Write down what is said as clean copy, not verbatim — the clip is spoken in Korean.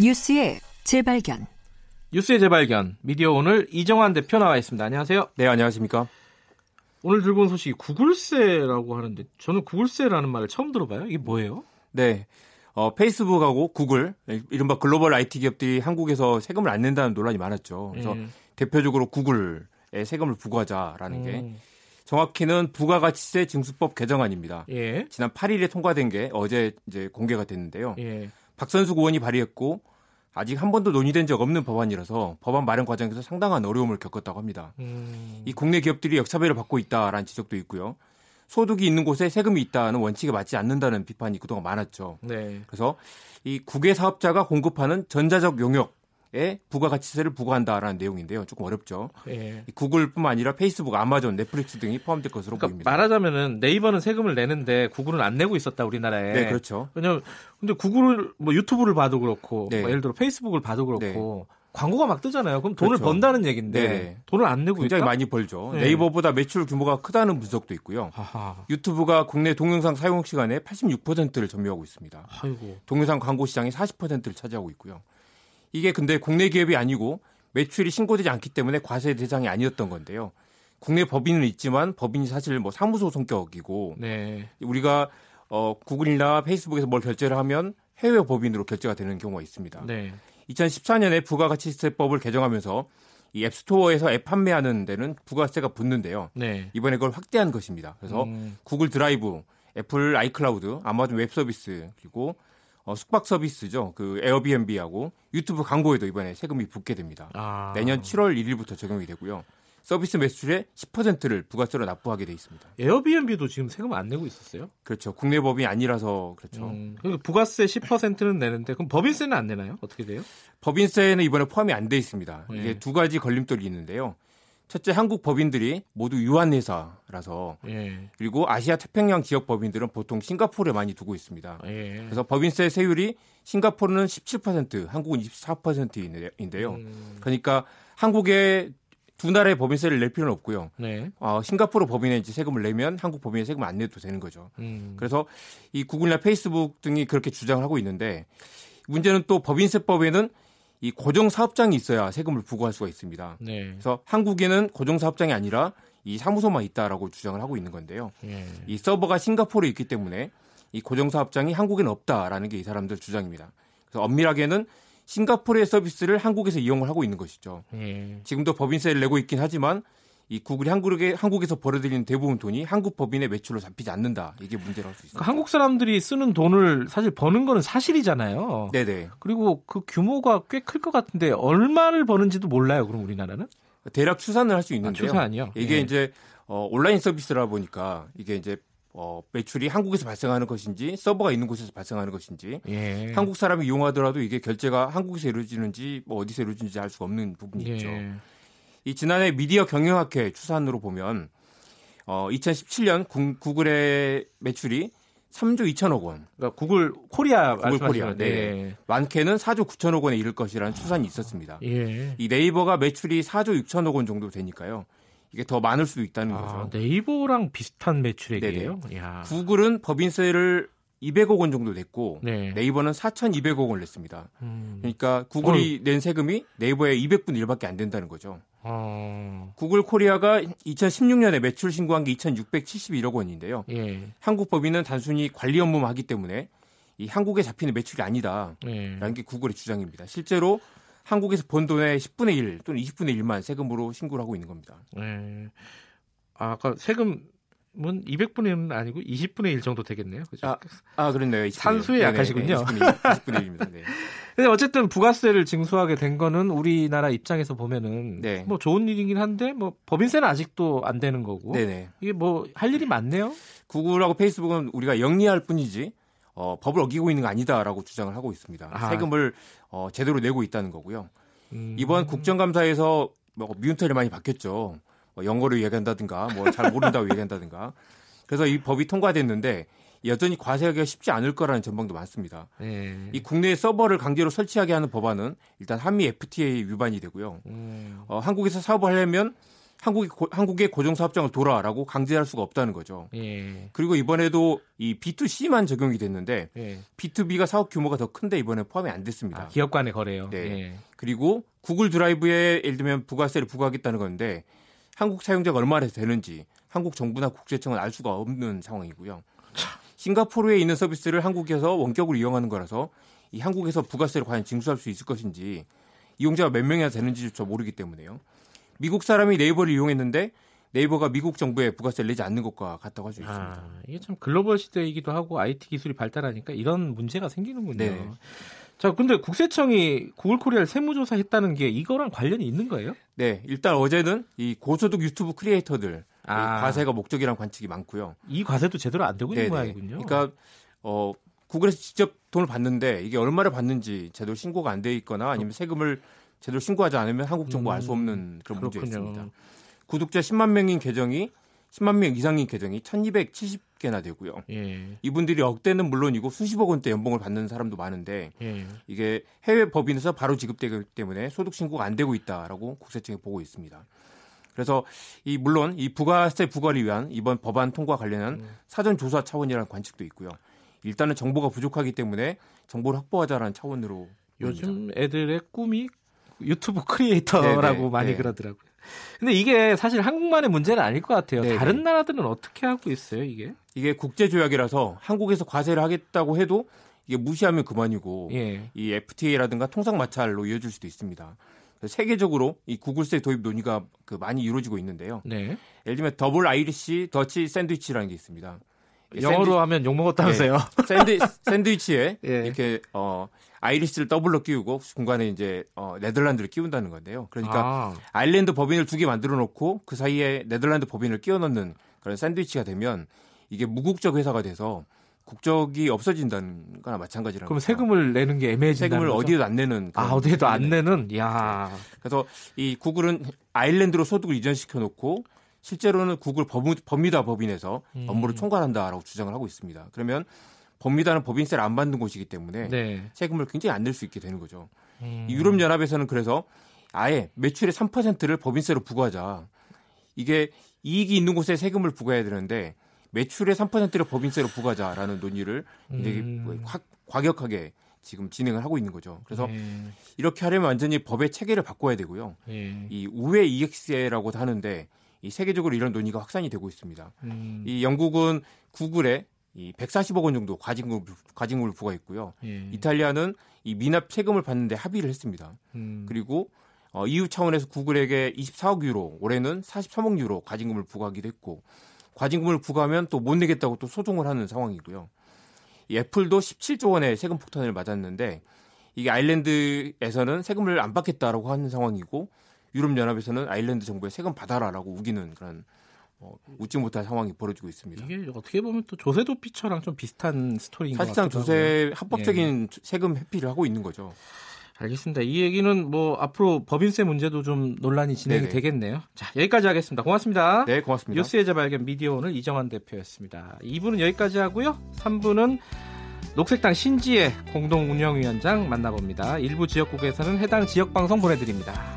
뉴스의 재발견. 뉴스의 재발견. 미디어 오늘 이정환 대표 나와 있습니다. 안녕하세요. 네, 안녕하십니까. 오늘 들고 온 소식이 구글세라고 하는데 저는 구글세라는 말을 처음 들어봐요. 이게 뭐예요? 네. 페이스북하고 구글, 이른바 글로벌 IT 기업들이 한국에서 세금을 안 낸다는 논란이 많았죠. 그래서 대표적으로 구글에 세금을 부과하자라는 게 정확히는 부가가치세 징수법 개정안입니다. 예. 지난 8일에 통과된 게 어제 이제 공개가 됐는데요. 예. 박선숙 의원이 발의했고 아직 한 번도 논의된 적 없는 법안이라서 법안 마련 과정에서 상당한 어려움을 겪었다고 합니다. 이 국내 기업들이 역차별을 받고 있다라는 지적도 있고요. 소득이 있는 곳에 세금이 있다는 원칙에 맞지 않는다는 비판이 그동안 많았죠. 네. 그래서 이 국외 사업자가 공급하는 전자적 용역에 부가가치세를 부과한다라는 내용인데요. 조금 어렵죠. 네. 구글뿐만 아니라 페이스북, 아마존, 넷플릭스 등이 포함될 것으로 보입니다. 말하자면은 네이버는 세금을 내는데 구글은 안 내고 있었다 우리나라에. 네, 그렇죠. 왜냐면 근데 구글을 뭐 유튜브를 봐도 그렇고, 네. 뭐 예를 들어 페이스북을 봐도 그렇고. 네. 광고가 막 뜨잖아요. 그럼 돈을 그렇죠. 번다는 얘기인데 네. 돈을 안 내고 굉장히 있다? 많이 벌죠. 네. 네이버보다 매출 규모가 크다는 분석도 있고요. 아하. 유튜브가 국내 동영상 사용 시간의 86%를 점유하고 있습니다. 아이고. 동영상 광고 시장의 40%를 차지하고 있고요. 이게 근데 국내 기업이 아니고 매출이 신고되지 않기 때문에 과세 대상이 아니었던 건데요. 국내 법인은 있지만 법인이 사실 뭐 사무소 성격이고 네. 우리가 구글이나 페이스북에서 뭘 결제를 하면 해외 법인으로 결제가 되는 경우가 있습니다. 네. 2014년에 부가가치세법을 개정하면서 이 앱스토어에서 앱 판매하는 데는 부가세가 붙는데요. 네. 이번에 그걸 확대한 것입니다. 그래서 구글 드라이브, 애플 아이클라우드, 아마존 웹서비스 그리고 숙박 서비스죠. 그 에어비앤비하고 유튜브 광고에도 이번에 세금이 붙게 됩니다. 아. 내년 7월 1일부터 적용이 되고요. 서비스 매출의 10%를 부가세로 납부하게 돼 있습니다. 에어비앤비도 지금 세금 안 내고 있었어요? 그렇죠. 국내 법이 아니라서 그렇죠. 그러니까 부가세 10%는 내는데 그럼 법인세는 안 내나요? 어떻게 돼요? 법인세는 이번에 포함이 안 돼 있습니다. 네. 이게 두 가지 걸림돌이 있는데요. 첫째, 한국 법인들이 모두 유한회사라서 네. 그리고 아시아 태평양 지역 법인들은 보통 싱가포르에 많이 두고 있습니다. 네. 그래서 법인세 세율이 싱가포르는 17%, 한국은 24%인데요. 그러니까 한국의 두 나라의 법인세를 낼 필요는 없고요. 네. 싱가포르 법인에 이제 세금을 내면 한국 법인에 세금을 안 내도 되는 거죠. 그래서 이 구글이나 페이스북 등이 그렇게 주장을 하고 있는데 문제는 또 법인세법에는 이 고정 사업장이 있어야 세금을 부과할 수가 있습니다. 네. 그래서 한국에는 고정 사업장이 아니라 이 사무소만 있다라고 주장을 하고 있는 건데요. 네. 이 서버가 싱가포르에 있기 때문에 이 고정 사업장이 한국에는 없다라는 게 이 사람들 주장입니다. 그래서 엄밀하게는 싱가포르의 서비스를 한국에서 이용을 하고 있는 것이죠. 지금도 법인세를 내고 있긴 하지만 이 구글이 한국에서 벌어들이는 대부분 돈이 한국 법인의 매출로 잡히지 않는다. 이게 문제라고 할 수 있습니다. 한국 사람들이 쓰는 돈을 사실 버는 거는 사실이잖아요. 네네. 그리고 그 규모가 꽤 클 것 같은데 얼마를 버는지도 몰라요. 그럼 우리나라는? 대략 추산을 할 수 있는데요. 추산이요? 이게 예. 이제 온라인 서비스라 보니까 이게 이제 매출이 한국에서 발생하는 것인지 서버가 있는 곳에서 발생하는 것인지 예. 한국 사람이 이용하더라도 이게 결제가 한국에서 이루어지는지 뭐 어디서 이루어지는지 알 수가 없는 부분이 예. 있죠. 이 지난해 미디어 경영학회 추산으로 보면 2017년 구글의 매출이 3조 2천억 원. 그러니까 구글 코리아. 네. 예. 많게는 4조 9천억 원에 이를 것이라는 추산이 있었습니다. 예. 이 네이버가 매출이 4조 6천억 원 정도 되니까요. 이게 더 많을 수도 있다는 거죠. 네이버랑 비슷한 매출액이에요? 야. 구글은 법인세를 200억 원 정도 냈고 네. 네이버는 4,200억 원을 냈습니다. 그러니까 구글이 낸 세금이 네이버의 200분의 1밖에 안 된다는 거죠. 구글 코리아가 2016년에 매출 신고한 게 2,671억 원인데요. 예. 한국 법인은 단순히 관리 업무만 하기 때문에 이 한국에 잡히는 매출이 아니다라는 예. 게 구글의 주장입니다. 실제로 한국에서 번 돈의 10분의 1 또는 20분의 1만 세금으로 신고를 하고 있는 겁니다. 네. 아까 세금은 200분의 1은 아니고 20분의 1 정도 되겠네요. 그죠? 그렇네요. 산수에 약하시군요. 20분의 1입니다. 네. 근데 어쨌든 부가세를 징수하게 된 거는 우리나라 입장에서 보면은 네. 뭐 좋은 일이긴 한데 뭐 법인세는 아직도 안 되는 거고. 네네. 이게 뭐 할 일이 많네요. 구글하고 페이스북은 우리가 영리할 뿐이지. 법을 어기고 있는 거 아니다라고 주장을 하고 있습니다. 세금을 제대로 내고 있다는 거고요. 이번 국정감사에서 뭐 미운털이 많이 박혔죠. 뭐 영어로 얘기한다든가 뭐 잘 모른다고 얘기한다든가. 그래서 이 법이 통과됐는데 여전히 과세하기가 쉽지 않을 거라는 전망도 많습니다. 네. 이 국내 서버를 강제로 설치하게 하는 법안은 일단 한미 FTA 위반이 되고요. 한국에서 사업을 하려면 한국의 고정사업장을 돌아라고 강제할 수가 없다는 거죠. 예. 그리고 이번에도 이 B2C만 적용이 됐는데 예. B2B가 사업 규모가 더 큰데 이번에 포함이 안 됐습니다. 아, 기업 간의 거래요. 네. 예. 그리고 구글 드라이브에 예를 들면 부가세를 부과하겠다는 건데 한국 사용자가 얼마나 되는지 한국 정부나 국세청은 알 수가 없는 상황이고요. 싱가포르에 있는 서비스를 한국에서 원격으로 이용하는 거라서 이 한국에서 부가세를 과연 징수할 수 있을 것인지 이용자가 몇 명이나 되는지조차 모르기 때문에요. 미국 사람이 네이버를 이용했는데 네이버가 미국 정부에 부가세를 내지 않는 것과 같다고 할 수 있습니다. 아, 이게 참 글로벌 시대이기도 하고 IT 기술이 발달하니까 이런 문제가 생기는군요. 네. 자, 근데 국세청이 구글 코리아를 세무조사 했다는 게 이거랑 관련이 있는 거예요? 네, 일단 어제는 이 고소득 유튜브 크리에이터들 아. 과세가 목적이라는 관측이 많고요. 이 과세도 제대로 안 되고 있는 모양이군요. 그러니까 구글에서 직접 돈을 받는데 이게 얼마를 받는지 제대로 신고가 안 돼 있거나 아니면 세금을 제대로 신고하지 않으면 한국 정부 알 수 없는 그런 문제였습니다. 구독자 10만 명인 계정이 10만 명 이상인 계정이 1,270개나 되고요. 예. 이분들이 억대는 물론이고 수십억 원대 연봉을 받는 사람도 많은데 예. 이게 해외 법인에서 바로 지급되기 때문에 소득 신고가 안 되고 있다라고 국세청이 보고 있습니다. 그래서 이 물론 이 부가세 부과를 위한 이번 법안 통과 관련한 사전 조사 차원이라는 관측도 있고요. 일단은 정보가 부족하기 때문에 정보를 확보하자라는 차원으로 요즘 애들의 꿈이 유튜브 크리에이터라고 네네, 많이 네. 그러더라고요. 근데 이게 사실 한국만의 문제는 아닐 것 같아요. 네네. 다른 나라들은 어떻게 하고 있어요, 이게? 이게 국제 조약이라서 한국에서 과세를 하겠다고 해도 이게 무시하면 그만이고 예. 이 FTA라든가 통상 마찰로 이어질 수도 있습니다. 세계적으로 이 구글세 도입 논의가 많이 이루어지고 있는데요. 네. 예를 들면 더블 아이리시 더치 샌드위치라는 게 있습니다. 영어로 하면 욕먹었다면서요. 네. 샌드위치에 예. 이렇게 아이리시를 더블로 끼우고 중간에 이제 네덜란드를 끼운다는 건데요. 그러니까 아일랜드 법인을 두 개 만들어 놓고 그 사이에 네덜란드 법인을 끼워 넣는 그런 샌드위치가 되면 이게 무국적 회사가 돼서 국적이 없어진다는 거나 마찬가지라는 그럼 거죠. 세금을 내는 게 애매해진다는 세금을 거죠? 어디에도 안 내는. 아, 어디에도 안 내는? 이야. 그래서 이 구글은 아일랜드로 소득을 이전시켜 놓고 실제로는 구글 법미다 법인에서 업무를 총괄한다라고 주장을 하고 있습니다. 그러면 법미다는 법인세를 안 받는 곳이기 때문에 네. 세금을 굉장히 안 낼 수 있게 되는 거죠. 유럽연합에서는 그래서 아예 매출의 3%를 법인세로 부과하자. 이게 이익이 있는 곳에 세금을 부과해야 되는데 매출의 3%를 법인세로 부과하자라는 논의를 과격하게 지금 진행을 하고 있는 거죠. 그래서 이렇게 하려면 완전히 법의 체계를 바꿔야 되고요. 이 우회 EXA라고도 하는데 이 세계적으로 이런 논의가 확산이 되고 있습니다. 이 영국은 구글에 이 140억 원 정도 과징금을 부과했고요. 이탈리아는 이 미납 세금을 받는데 합의를 했습니다. 그리고 EU 차원에서 구글에게 24억 유로, 올해는 43억 유로 과징금을 부과하기도 했고 과징금을 부과하면 또 못 내겠다고 또 소송을 하는 상황이고요. 이 애플도 17조 원의 세금 폭탄을 맞았는데 이게 아일랜드에서는 세금을 안 받겠다라고 하는 상황이고 유럽연합에서는 아일랜드 정부에 세금 받아라라고 우기는 그런 웃지 못할 상황이 벌어지고 있습니다. 이게 어떻게 보면 또 조세도 피처랑 좀 비슷한 스토리인 것 같아요. 사실상 조세 합법적인 예. 세금 회피를 하고 있는 거죠. 알겠습니다. 이 얘기는 뭐 앞으로 법인세 문제도 좀 논란이 진행이 네네. 되겠네요. 자, 여기까지 하겠습니다. 고맙습니다. 네, 고맙습니다. 뉴스의 재발견 미디어 오늘 이정환 대표였습니다. 2부는 여기까지 하고요. 3부는 녹색당 신지혜 공동운영위원장 만나봅니다. 일부 지역국에서는 해당 지역방송 보내드립니다.